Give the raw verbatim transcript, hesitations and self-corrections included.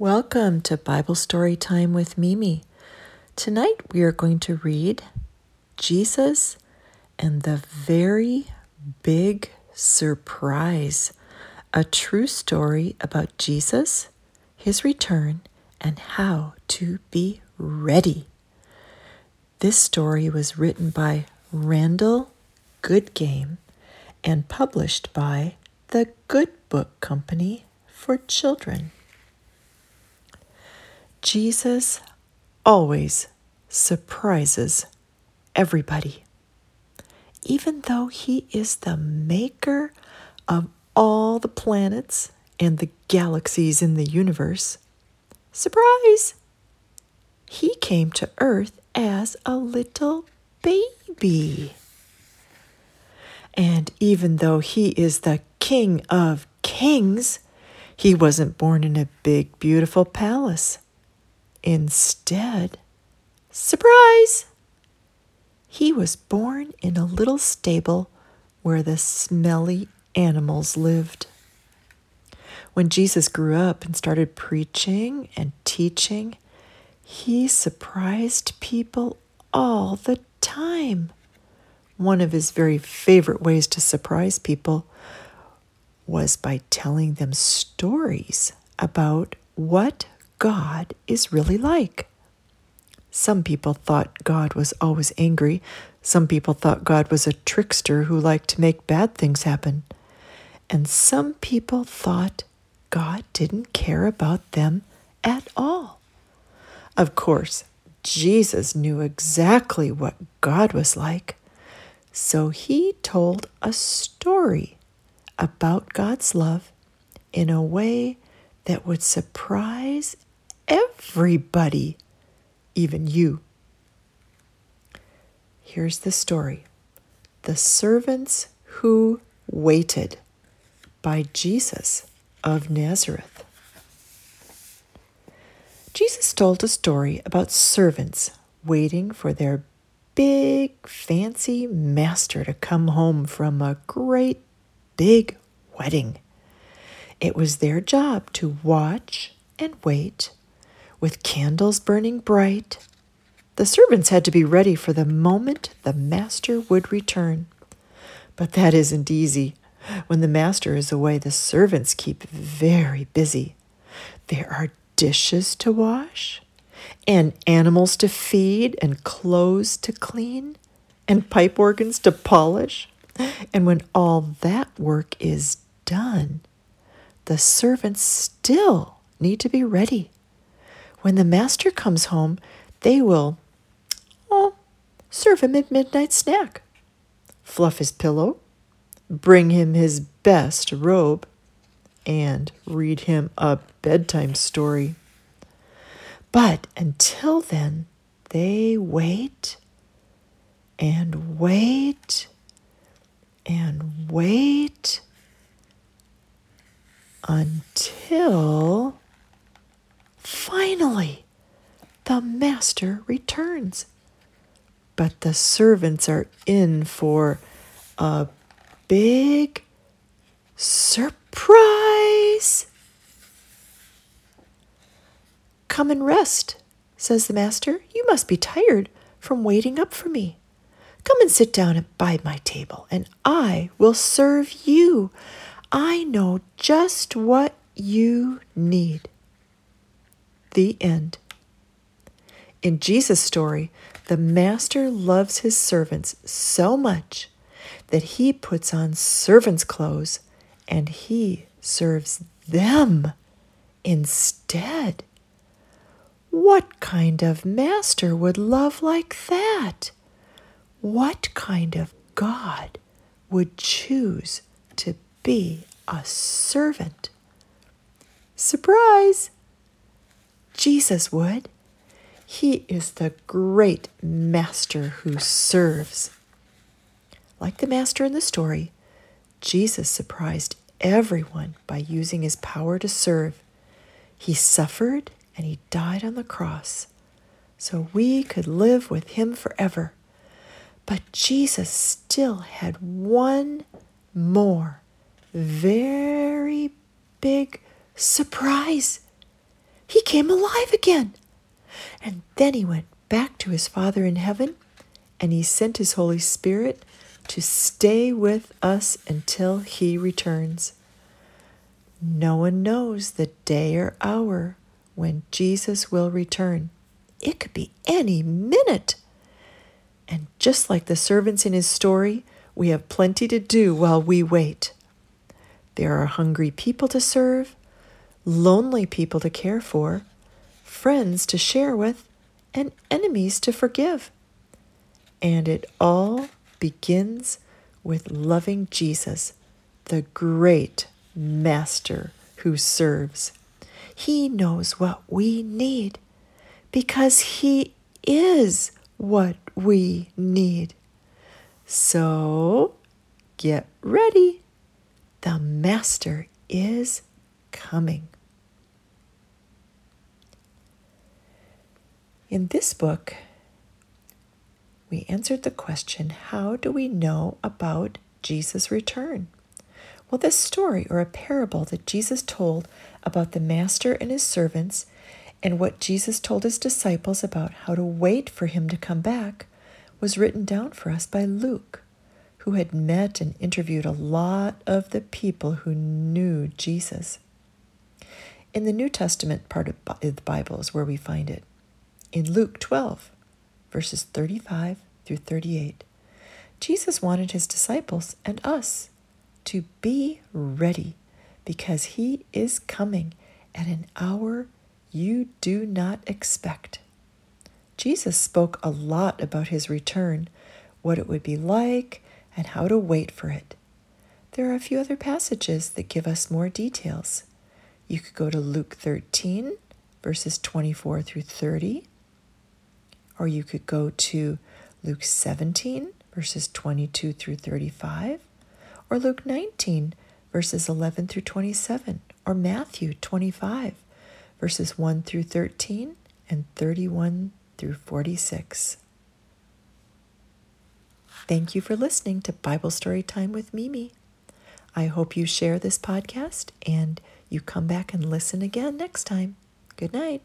Welcome to Bible Story Time with Mimi. Tonight we are going to read Jesus and the Very Big Surprise, a true story about Jesus, his return, and how to be ready. This story was written by Randall Goodgame and published by the Good Book Company for children. Jesus always surprises everybody, even though he is the maker of all the planets and the galaxies in the universe. Surprise! He came to Earth as a little baby. And even though he is the King of Kings, he wasn't born in a big, beautiful palace. Instead, surprise! He was born in a little stable where the smelly animals lived. When Jesus grew up and started preaching and teaching, he surprised people all the time. One of his very favorite ways to surprise people was by telling them stories about what God is really like. Some people thought God was always angry. Some people thought God was a trickster who liked to make bad things happen. And some people thought God didn't care about them at all. Of course, Jesus knew exactly what God was like. So he told a story about God's love in a way that would surprise everybody, even you. Here's the story. The Servants Who Waited by Jesus of Nazareth. Jesus told a story about servants waiting for their big, fancy master to come home from a great, big wedding. It was their job to watch and wait. With candles burning bright, the servants had to be ready for the moment the master would return. But that isn't easy. When the master is away, the servants keep very busy. There are dishes to wash, and animals to feed, and clothes to clean, and pipe organs to polish. And when all that work is done, the servants still need to be ready. When the master comes home, they will oh, serve him a midnight snack, fluff his pillow, bring him his best robe, and read him a bedtime story. But until then, they wait and wait and wait until finally, the master returns. But the servants are in for a big surprise. "Come and rest," says the master. "You must be tired from waiting up for me. Come and sit down by my table, and I will serve you. I know just what you need." The end. In Jesus' story, the master loves his servants so much that he puts on servants' clothes and he serves them instead. What kind of master would love like that? What kind of God would choose to be a servant? Surprise! Jesus would. He is the great master who serves. Like the master in the story, Jesus surprised everyone by using his power to serve. He suffered and he died on the cross so we could live with him forever. But Jesus still had one more very big surprise. He came alive again. And then he went back to his Father in heaven, and he sent his Holy Spirit to stay with us until he returns. No one knows the day or hour when Jesus will return. It could be any minute. And just like the servants in his story, we have plenty to do while we wait. There are hungry people to serve, lonely people to care for, friends to share with, and enemies to forgive. And it all begins with loving Jesus, the great Master who serves. He knows what we need because he is what we need. So get ready. The Master is coming. In this book, we answered the question, how do we know about Jesus' return? Well, this story or a parable that Jesus told about the master and his servants, and what Jesus told his disciples about how to wait for him to come back, was written down for us by Luke, who had met and interviewed a lot of the people who knew Jesus. In the New Testament part of the Bible is where we find it. In Luke twelve, verses thirty-five through thirty-eight, Jesus wanted his disciples and us to be ready because he is coming at an hour you do not expect. Jesus spoke a lot about his return, what it would be like, and how to wait for it. There are a few other passages that give us more details. You could go to Luke thirteen, verses twenty-four through thirty, or you could go to Luke seventeen, verses twenty-two through thirty-five, or Luke nineteen, verses eleven through twenty-seven, or Matthew twenty-five, verses one through thirteen, and thirty-one through forty-six. Thank you for listening to Bible Story Time with Mimi. I hope you share this podcast and you come back and listen again next time. Good night.